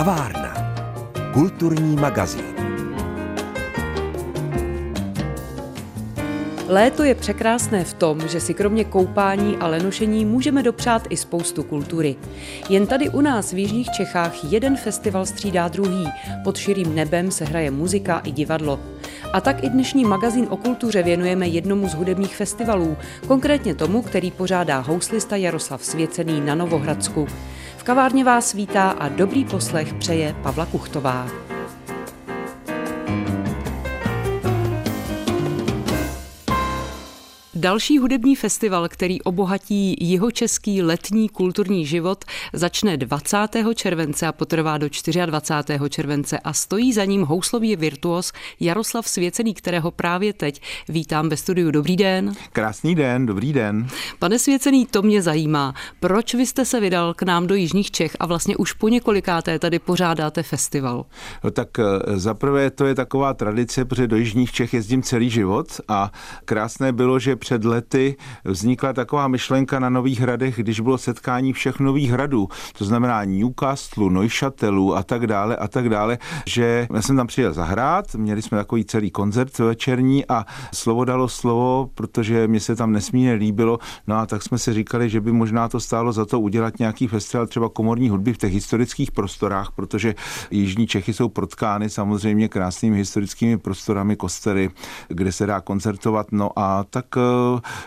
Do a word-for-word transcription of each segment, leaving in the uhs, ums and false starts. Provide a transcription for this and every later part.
Kavárna. Kulturní magazín. Léto je překrásné v tom, že si kromě koupání a lenošení můžeme dopřát i spoustu kultury. Jen tady u nás v jižních Čechách jeden festival střídá druhý, pod širým nebem se hraje muzika i divadlo. A tak i dnešní magazín o kultuře věnujeme jednomu z hudebních festivalů, konkrétně tomu, který pořádá houslista Jaroslav Svěcený na Novohradsku. V kavárně vás vítá a dobrý poslech přeje Pavla Kuchtová. Další hudební festival, který obohatí jihočeský letní kulturní život, začne dvacátého července a potrvá do dvacátého čtyřičervence a stojí za ním houslový virtuos Jaroslav Svěcený, kterého právě teď vítám ve studiu. Dobrý den. Krásný den, dobrý den. Pane Svěcený, to mě zajímá. Proč vy jste se vydal k nám do jižních Čech a vlastně už po několikáté tady pořádáte festival? No tak zaprvé to je taková tradice, protože do jižních Čech jezdím celý život a krásné bylo, že před lety vznikla taková myšlenka na Nových Hradech, když bylo setkání všech Nových Hradů, to znamená Newcastlu, Neuchâtelu a tak dále a tak dále, že já jsem tam přijel zahrát, měli jsme takový celý koncert večerní a slovo dalo slovo, protože mě se tam nesmírně líbilo, no a tak jsme si říkali, že by možná to stálo za to udělat nějaký festival třeba komorní hudby v těch historických prostorách, protože jižní Čechy jsou protkány samozřejmě krásnými historickými prostorami, kostely, kde se dá koncertovat, no a tak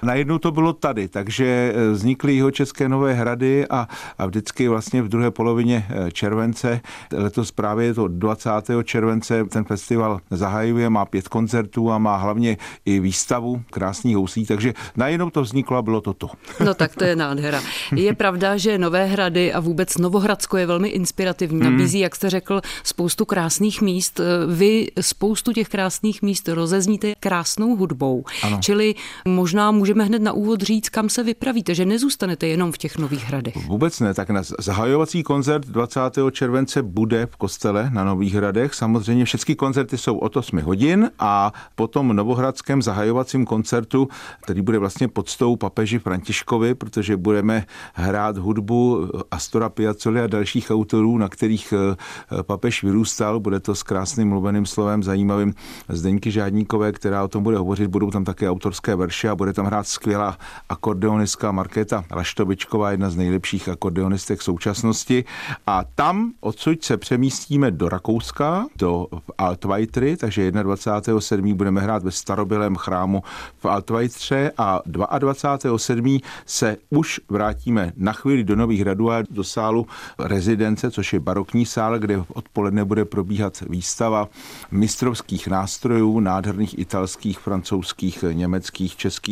najednou to bylo tady, takže vznikly Jihočeské Nové Hrady a, a vždycky vlastně v druhé polovině července, letos právě je to dvacátého července, ten festival zahajuje, má pět koncertů a má hlavně i výstavu krásných houslí, takže najednou to vzniklo a bylo to to. No tak to je nádhera. Je pravda, že Nové Hrady a vůbec Novohradsko je velmi inspirativní, nabízí, jak jste řekl, spoustu krásných míst. Vy spoustu těch krásných míst rozezníte krásnou hudbou, ano. Čili možná můžeme hned na úvod říct, kam se vypravíte, že nezůstanete jenom v těch Nových Hradech. Vůbec ne, tak na zahajovací koncert dvacátého července bude v kostele na Nových Hradech. Samozřejmě všechny koncerty jsou od osmi hodin a potom novohradském zahajovacím koncertu, který bude vlastně poctou papeži Františkovi, protože budeme hrát hudbu Astora Piazzolly a dalších autorů, na kterých papež vyrůstal. Bude to s krásným mluveným slovem zajímavým Zdeňky Žádníkové, která o tom bude hovořit, budou tam také autorské verše a bude tam hrát skvělá akordeonistka Markéta Laštovičková, jedna z nejlepších akordeonistek současnosti. A tam odsud se přemístíme do Rakouska, do Altvajtry, takže dvacátého prvního sedmého budeme hrát ve starobylém chrámu v Altvajtře a dvacátého druhého sedmého se už vrátíme na chvíli do Nových Hradů a do sálu rezidence, což je barokní sál, kde odpoledne bude probíhat výstava mistrovských nástrojů, nádherných italských, francouzských, německých, českých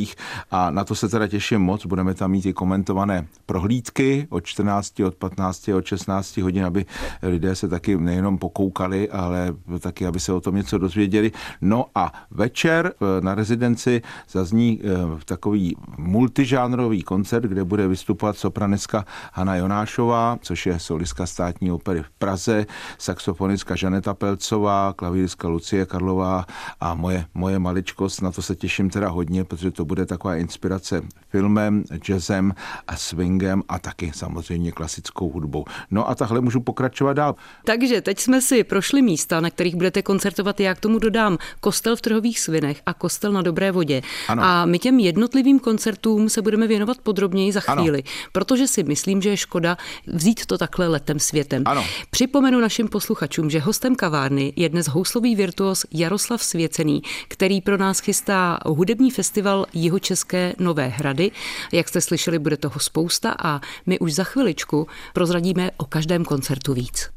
a na to se teda těším moc. Budeme tam mít i komentované prohlídky od čtrnácti, od patnácti, od šestnácti hodin, aby lidé se taky nejenom pokoukali, ale taky, aby se o tom něco dozvěděli. No a večer na rezidenci zazní takový multižánrový koncert, kde bude vystupovat sopranistka Hana Jonášová, což je solistka Státní opery v Praze, saxofonistka Žaneta Pelcová, klavíristka Lucie Karlová a moje, moje maličkost. Na to se těším teda hodně, protože to bude taková inspirace filmem, jazzem a swingem a taky samozřejmě klasickou hudbou. No a takhle můžu pokračovat dál. Takže teď jsme si prošli místa, na kterých budete koncertovat. Já k tomu dodám kostel v Trhových Svinech a kostel na Dobré Vodě. Ano. A my těm jednotlivým koncertům se budeme věnovat podrobněji za chvíli, ano. Protože si myslím, že je škoda vzít to takhle letem světem. Ano. Připomenu našim posluchačům, že hostem kavárny je dnes houslový virtuos Jaroslav Svěcený, který pro nás chystá hudební festival Jihočeské Nové Hrady. Jak jste slyšeli, bude toho spousta a my už za chviličku prozradíme o každém koncertu víc.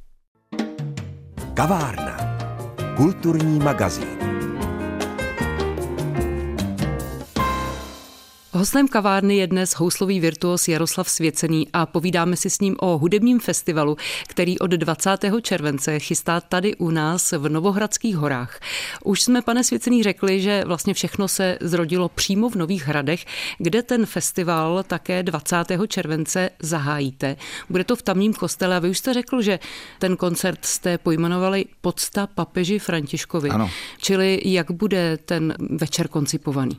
Kavárna. Kulturní magazín. Hostem kavárny je dnes houslový virtuos Jaroslav Svěcený a povídáme si s ním o hudebním festivalu, který od dvacátého července chystá tady u nás v Novohradských horách. Už jsme, pane Svěcený, řekli, že vlastně všechno se zrodilo přímo v Nových Hradech, kde ten festival také dvacátého července zahájíte. Bude to v tamním kostele a vy už jste řekl, že ten koncert jste pojmenovali Pocta papeži Františkovi. Ano. Čili jak bude ten večer koncipovaný?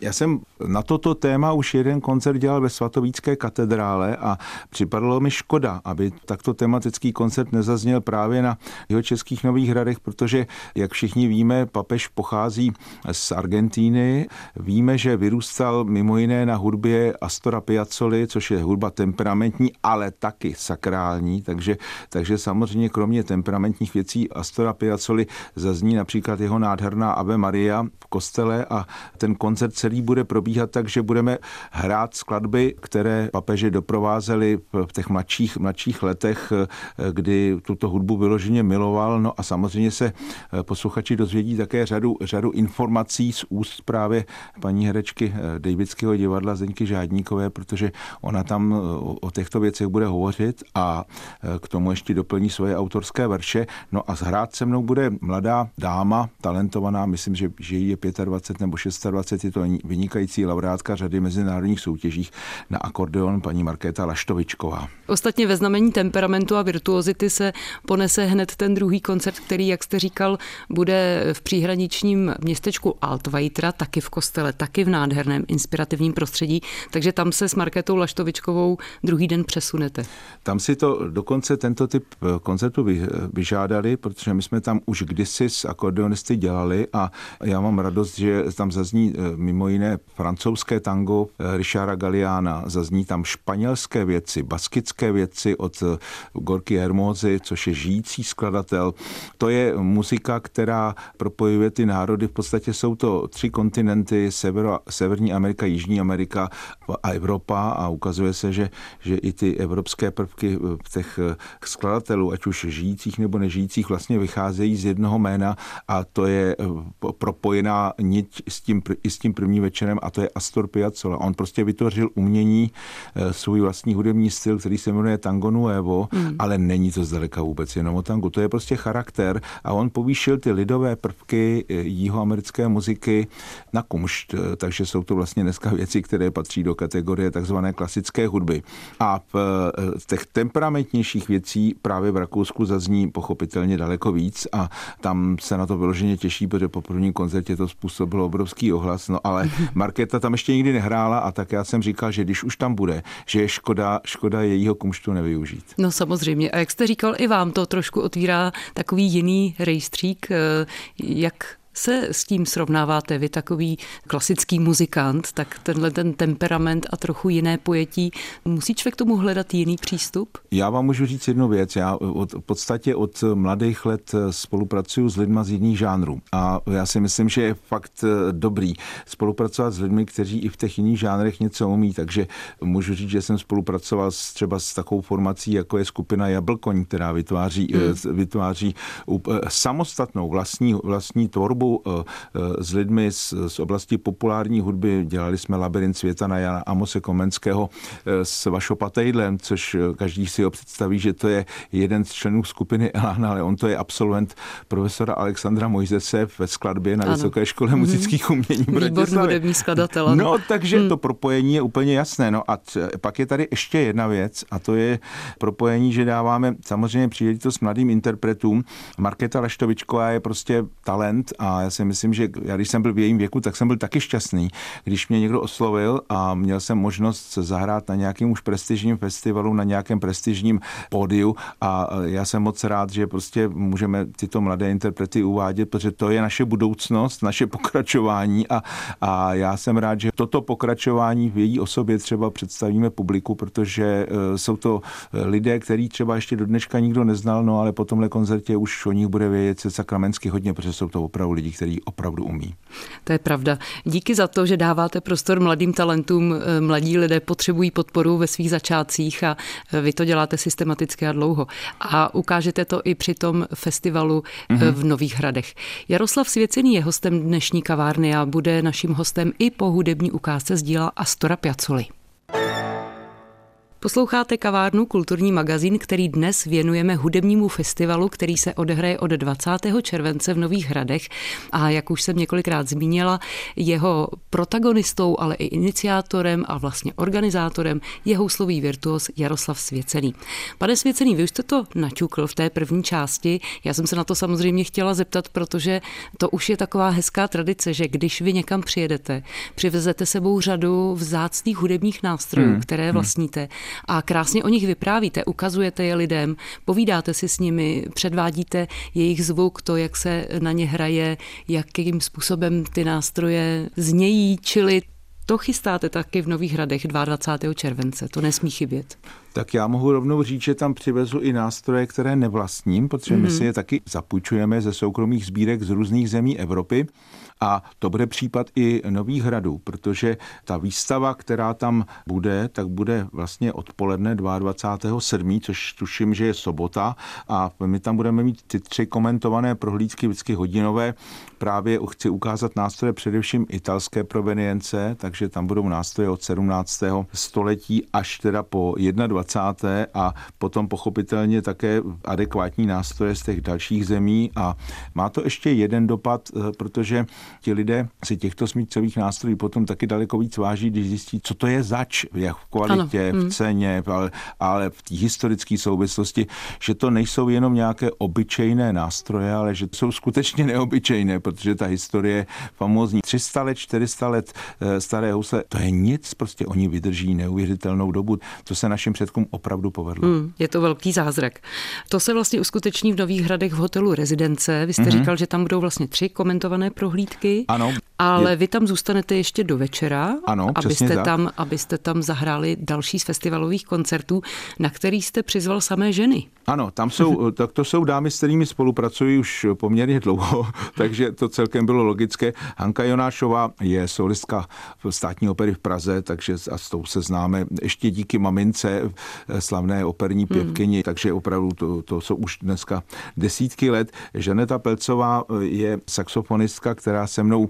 Já jsem na toto téma už jeden koncert dělal ve Svatovítské katedrále a připadalo mi škoda, aby takto tematický koncert nezazněl právě na Jihočeských Nových Hradech, protože, jak všichni víme, papež pochází z Argentíny. Víme, že vyrůstal mimo jiné na hudbě Astora Piazzolly, což je hudba temperamentní, ale taky sakrální, takže, takže samozřejmě kromě temperamentních věcí Astora Piazzolly zazní například jeho nádherná Ave Maria v kostele a ten koncert celý bude probíhat tak, že budeme hrát skladby, které papeže doprovázely v těch mladších, mladších letech, kdy tuto hudbu vyloženě miloval. No a samozřejmě se posluchači dozvědí také řadu, řadu informací z úst právě paní herečky Davidského divadla Zdeňky Žádníkové, protože ona tam o těchto věcech bude hovořit a k tomu ještě doplní svoje autorské verše. No a hrát se mnou bude mladá dáma, talentovaná, myslím, že, že jí je dvacet pět nebo dvacet šest, je to vynikající laureátka řady mezinárodních soutěžích na akordeon paní Markéta Laštovičková. Ostatně ve znamení temperamentu a virtuozity se ponese hned ten druhý koncert, který, jak jste říkal, bude v příhraničním městečku Altvajtra, taky v kostele, taky v nádherném inspirativním prostředí, takže tam se s Markétou Laštovičkovou druhý den přesunete. Tam si to dokonce tento typ koncertu vyžádali, protože my jsme tam už kdysi s akordeonisty dělali a já mám radost, že tam zazní mimo jiné francouzské tango Richarda Galliana, zazní tam španělské věci, baskické věci od Gorky Hermózy, což je žijící skladatel. To je muzika, která propojuje ty národy. V podstatě jsou to tři kontinenty, severo, Severní Amerika, Jižní Amerika a Evropa a ukazuje se, že, že i ty evropské prvky těch skladatelů, ať už žijících nebo nežijících, vlastně vycházejí z jednoho jména a to je propojená niť s tím, i s tím prvním večerem a to je Astor Piazzolla. On prostě vytvořil umění, svůj vlastní hudební styl, který se jmenuje tango nuevo, mm. ale není to zdaleka vůbec jenom o tangu. To je prostě charakter a on povýšil ty lidové prvky jihoamerické muziky na kumšt, takže jsou to vlastně dneska věci, které patří do kategorie takzvané klasické hudby. A v těch temperamentnějších věcí právě v Rakousku zazní pochopitelně daleko víc a tam se na to vyloženě těší, protože po prvním koncertě to způsobilo obrovský ohlas, no ale Markéta tam ještě nikdy nehrála a tak já jsem říkal, že když už tam bude, že je škoda, škoda jejího kumštu nevyužít. No samozřejmě. A jak jste říkal, i vám to trošku otvírá takový jiný rejstřík, jak se s tím srovnáváte? Vy takový klasický muzikant, tak tenhle ten temperament a trochu jiné pojetí. Musí člověk tomu hledat jiný přístup? Já vám můžu říct jednu věc. Já od, v podstatě od mladých let spolupracuju s lidma z jiných žánrů. A já si myslím, že je fakt dobrý spolupracovat s lidmi, kteří i v těch jiných žánrech něco umí. Takže můžu říct, že jsem spolupracoval s, třeba s takovou formací, jako je skupina Jablkoň, která vytváří, hmm. vytváří samostatnou vlastní, vlastní tvorbu s lidmi z, z oblasti populární hudby. Dělali jsme Labyrint světa na Jana Amose Komenského s Vašo Patejdlem, což každý si ho představí, že to je jeden z členů skupiny Elan, ale on to je absolvent profesora Aleksandra Mojzese ve skladbě na ano. Vysoké škole muzických umění. Výborný Bratislavy. Hudební skladatel. Ano. No, takže hmm. to propojení je úplně jasné. No a t- pak je tady ještě jedna věc a to je propojení, že dáváme samozřejmě příležitost mladým interpretům. Markéta Laštovičková je prostě talent a A já si myslím, že já, když jsem byl v jejím věku, tak jsem byl taky šťastný, když mě někdo oslovil a měl jsem možnost zahrát na nějakém už prestižním festivalu, na nějakém prestižním pódiu a já jsem moc rád, že prostě můžeme tyto mladé interprety uvádět, protože to je naše budoucnost, naše pokračování a, a já jsem rád, že toto pokračování v její osobě třeba představíme publiku, protože jsou to lidé, který třeba ještě do dneška nikdo neznal, no ale po tomhle koncertě už o nich bude vědět se sakramensky hodně, protože jsou to opravdu lidí, kteří opravdu umí. To je pravda. Díky za to, že dáváte prostor mladým talentům. Mladí lidé potřebují podporu ve svých začátcích a vy to děláte systematicky a dlouho. A ukážete to i při tom festivalu mm-hmm. v Nových Hradech. Jaroslav Svěcený je hostem dnešní kavárny a bude naším hostem i po hudební ukázce z díla Astora Piazzolly. Posloucháte Kavárnu, kulturní magazín, který dnes věnujeme hudebnímu festivalu, který se odehraje od dvacátého července v Nových Hradech. A jak už jsem několikrát zmínila, jeho protagonistou, ale i iniciátorem a vlastně organizátorem je houslový virtuos Jaroslav Svěcený. Pane Svěcený, vy už jste to naťukl v té první části. Já jsem se na to samozřejmě chtěla zeptat, protože to už je taková hezká tradice, že když vy někam přijedete, přivezete sebou řadu vzácných hudebních nástrojů, hmm. které vlastníte, a krásně o nich vyprávíte, ukazujete je lidem, povídáte si s nimi, předvádíte jejich zvuk, to, jak se na ně hraje, jakým způsobem ty nástroje znějí, čili to chystáte taky v Nových Hradech dvacátého druhého července, to nesmí chybět. Tak já mohu rovnou říct, že tam přivezu i nástroje, které nevlastním, protože mm. my si je taky zapůjčujeme ze soukromých sbírek z různých zemí Evropy. A to bude případ i Nových Hradů, protože ta výstava, která tam bude, tak bude vlastně odpoledne dvacátého druhého července, což tuším, že je sobota. A my tam budeme mít ty tři komentované prohlídky, vždycky hodinové. Právě chci ukázat nástroje především italské provenience, takže tam budou nástroje od sedmnáctého století až teda po dvacátého prvního a potom pochopitelně také adekvátní nástroje z těch dalších zemí. A má to ještě jeden dopad, protože ti lidé si těchto smyčcových nástrojů potom taky daleko víc váží, když zjistí, co to je zač, jak v kvalitě, ano. v ceně, ale, ale v té historické souvislosti, že to nejsou jenom nějaké obyčejné nástroje, ale že jsou skutečně neobyčejné, protože ta historie famózní tři sta let, čtyři sta let staré housle, to je nic, prostě oni vydrží neuvěřitelnou dobu. To se našim předkům opravdu povedlo. Hmm, je to velký zázrak. To se vlastně uskuteční v Nových Hradech v hotelu Rezidence. Vy jste mm-hmm. říkal, že tam budou vlastně tři komentované prohlídky. Ano. Ale je... vy tam zůstanete ještě do večera, ano, abyste, tam, abyste tam zahráli další z festivalových koncertů, na který jste přizval samé ženy. Ano, tam jsou, tak to jsou dámy, s kterými spolupracují už poměrně dlouho, takže to celkem bylo logické. Hanka Jonášová je solistka Státní opery v Praze, takže a s tou se známe ještě díky mamince slavné operní pěvkyni, hmm. takže opravdu to, to jsou už dneska desítky let. Žaneta Pelcová je saxofonistka, která se mnou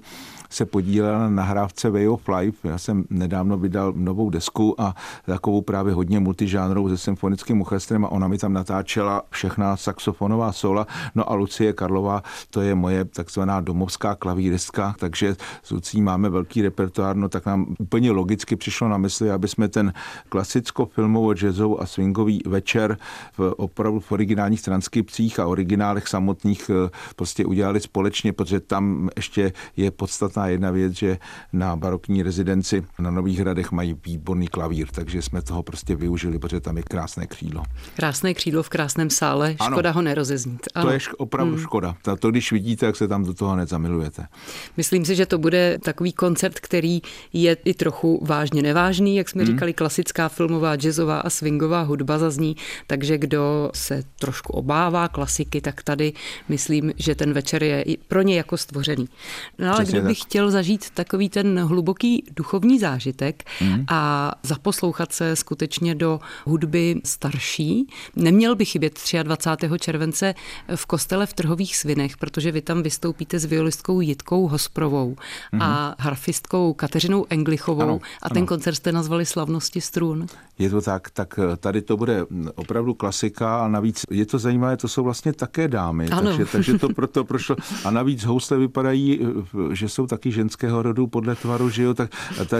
se podílela na nahrávce Way of Life. Já jsem nedávno vydal novou desku a takovou právě hodně multižánrovou se symfonickým orchestrem a ona mi tam natáčela všechna saxofonová sola. No a Lucie Karlová, to je moje takzvaná domovská klavíristka, takže s Lucí máme velký repertoár, no tak nám úplně logicky přišlo na mysli, aby jsme ten klasicko-filmovo, jazzový a swingový večer v opravdu v originálních transkripcích a originálech samotných prostě udělali společně, protože tam ještě je podstatná jedna věc, že na barokní rezidenci na Nových Hradech mají výborný klavír, takže jsme toho prostě využili, protože tam je krásné křídlo. Krásné křídlo v krásném sále, škoda ano, ho nerozeznít. Ano. To je opravdu hmm. škoda. To, když vidíte, jak se tam do toho hned zamilujete. Myslím si, že to bude takový koncert, který je i trochu vážně nevážný, jak jsme hmm. říkali, klasická filmová, jazzová a swingová hudba zazní, takže kdo se trošku obává klasiky, tak tady myslím, že ten večer je pro ně jako stvořený. No, ale kdybych chtěl zažít takový ten hluboký duchovní zážitek mm. a zaposlouchat se skutečně do hudby starší. Neměl by chybět dvacátého třetího července v kostele v Trhových Svinech, protože vy tam vystoupíte s violistkou Jitkou Hosprovou mm. a harfistkou Kateřinou Englichovou ano, a ten ano. koncert jste nazvali Slavnosti strun. Je to tak, tak tady to bude opravdu klasika a navíc je to zajímavé, to jsou vlastně také dámy, takže, takže to proto prošlo. A navíc housle vypadají, že jsou taky ženského rodu podle tvaru, že jo, tak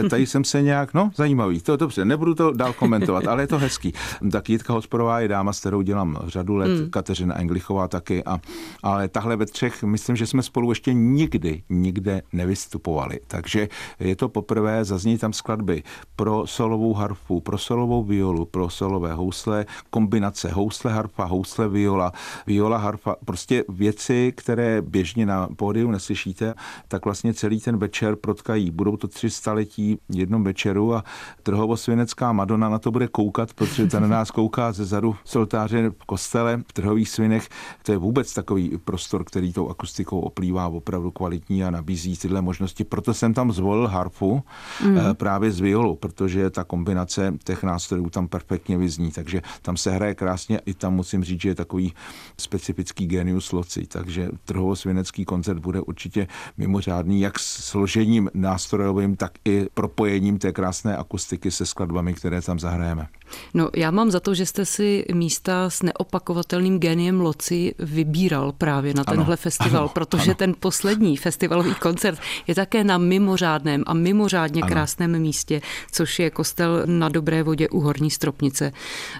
tady jsem se nějak, no, zajímavý, to dobře, nebudu to dál komentovat, ale je to hezký. Tak Jitka Hosprová je dáma, s kterou dělám řadu let, mm. Kateřina Englichová taky, a, ale tahle ve třech, myslím, že jsme spolu ještě nikdy, nikde nevystupovali, takže je to poprvé, zazní tam skladby pro solovou harfu, pro solovou violu, pro solové housle, kombinace housle, harfa, housle, viola, viola, harfa, prostě věci, které běžně na pódiu neslyšíte, tak vlastně celý ten večer protkají. Budou to tři staletí v jednom večeru a trhovosvinecká Madonna na to bude koukat, protože ta na nás kouká ze zadu z oltáře v kostele v Trhových Svinech. To je vůbec takový prostor, který tou akustikou oplývá opravdu kvalitní a nabízí tyhle možnosti. Proto jsem tam zvolil harfu mm. právě s violou, protože ta kombinace těch nástrojů tam perfektně vyzní. Takže tam se hraje krásně. I tam musím říct, že je takový specifický genius loci. Takže trhovosvinecký koncert bude určitě mimořádný, jak jak složením nástrojovým, tak i propojením té krásné akustiky se skladbami, které tam zahrajeme. No, já mám za to, že jste si místa s neopakovatelným géniem loci vybíral právě na tenhle ano, festival, ano, protože ano. ten poslední festivalový koncert je také na mimořádném a mimořádně ano. krásném místě, což je kostel na Dobré Vodě u Horní Stropnice.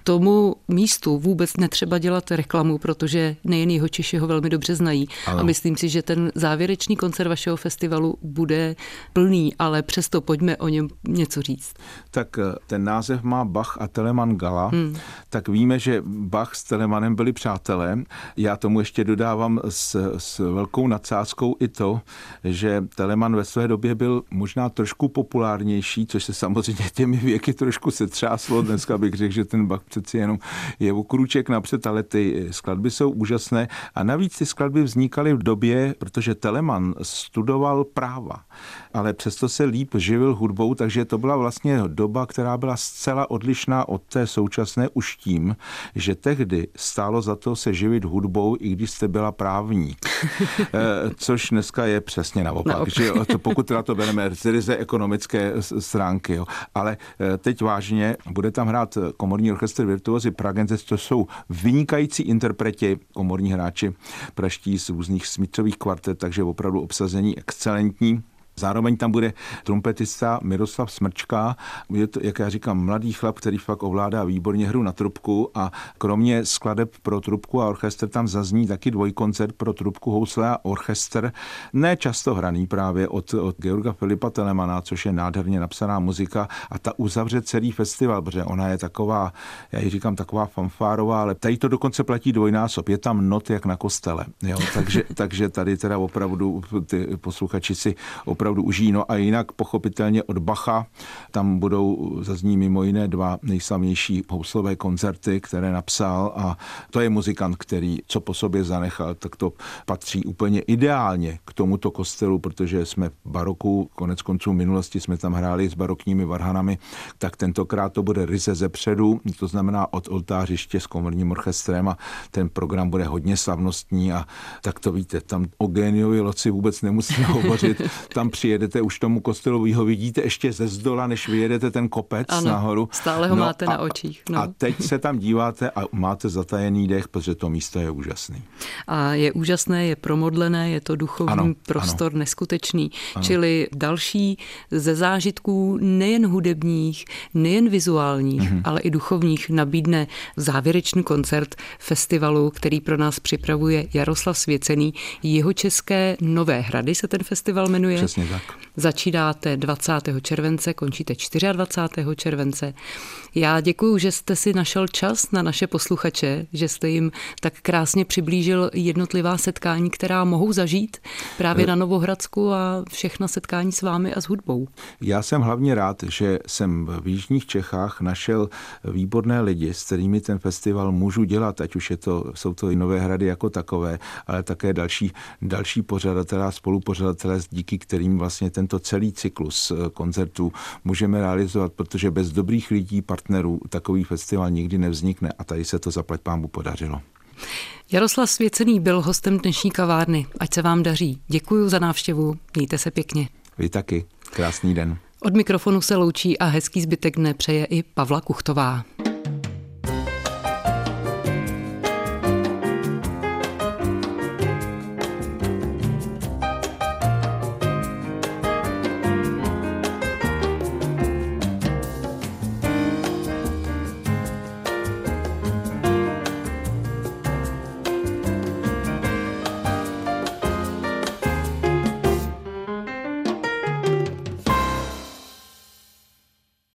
Tomu místu vůbec netřeba dělat reklamu, protože nejen Jihočeši ho velmi dobře znají. Ano. A myslím si, že ten závěrečný koncert vašeho festivalu bude plný, ale přesto pojďme o něm něco říct. Tak ten název má Bach a Telemann Gala, hmm. tak víme, že Bach s Telemannem byli přátelé. Já tomu ještě dodávám s, s velkou nadsázkou i to, že Telemann ve své době byl možná trošku populárnější, což se samozřejmě těmi věky trošku setřáslo. Dneska bych řekl, že ten Bach přeci jenom je o krůček napřed, ale ty skladby jsou úžasné. A navíc ty skladby vznikaly v době, protože Telemann studoval práva, ale přesto se líp živil hudbou, takže to byla vlastně doba, která byla zcela odlišná od té současné už tím, že tehdy stálo za to se živit hudbou, i když jste byla právník. Což dneska je přesně naopak. naopak. Že, pokud teda to bereme z ryze ekonomické stránky. Jo. Ale teď vážně, bude tam hrát komorní orchestr Virtuosi Prague, to jsou vynikající interpreti, komorní hráči praští z různých smyčcových kvartet, takže opravdu obsazení excelentní. Zároveň tam bude trumpetista Miroslav Smrčka. Je to, jak já říkám, mladý chlap, který fakt ovládá výborně hru na trubku a kromě skladeb pro trubku a orchestr tam zazní taky dvojkoncert pro trubku, housle a orchestr. Ne často hraný právě od, od Georga Philippa Telemana, což je nádherně napsaná muzika a ta uzavře celý festival, protože ona je taková, já ji říkám, taková fanfárová, ale tady to dokonce platí dvojnásob. Je tam not jak na kostele. Jo? Takže, takže tady teda opravdu ty posluchači si opravdu užijí. No a jinak pochopitelně od Bacha tam budou zazní mimo jiné dva nejslavnější houslové koncerty, které napsal a to je muzikant, který co po sobě zanechal, tak to patří úplně ideálně k tomuto kostelu, protože jsme v baroku, konec konců minulosti jsme tam hráli s barokními varhanami, tak tentokrát to bude ryze ze předu, to znamená od oltářiště s komorním orchestrem a ten program bude hodně slavnostní a tak to víte, tam o géniovi loci vůbec nemusíme hovořit, tam přijedete už tomu kostelu, vy ho vidíte ještě ze zdola, než vyjedete ten kopec ano, nahoru. Stále ho no máte a, na očích. No. A teď se tam díváte a máte zatajený dech, protože to místo je úžasné. A je úžasné, je promodlené, je to duchovní ano, prostor ano. neskutečný. Ano. Čili další ze zážitků nejen hudebních, nejen vizuálních, mhm. ale i duchovních nabídne závěrečný koncert festivalu, který pro nás připravuje Jaroslav Svěcený. Jihočeské Nové Hrady se ten festival jmenuje. Přesně. Začínáte dvacátého července, končíte dvacátého čtyřiadvacátého července. Já děkuju, že jste si našel čas na naše posluchače, že jste jim tak krásně přiblížil jednotlivá setkání, která mohou zažít právě na Novohradsku a všechna setkání s vámi a s hudbou. Já jsem hlavně rád, že jsem v jižních Čechách našel výborné lidi, s kterými ten festival můžu dělat, ať už je to, jsou to i Nové Hrady jako takové, ale také další, další pořadatelé a spolupořadatelé, díky kterým vlastně tento celý cyklus koncertů můžeme realizovat, protože bez dobrých lidí, partnerů, takový festival nikdy nevznikne a tady se to zaplať pámu podařilo. Jaroslav Svěcený byl hostem dnešní kavárny. Ať se vám daří. Děkuji za návštěvu. Mějte se pěkně. Vy taky. Krásný den. Od mikrofonu se loučí a hezký zbytek dne přeje i Pavla Kuchtová.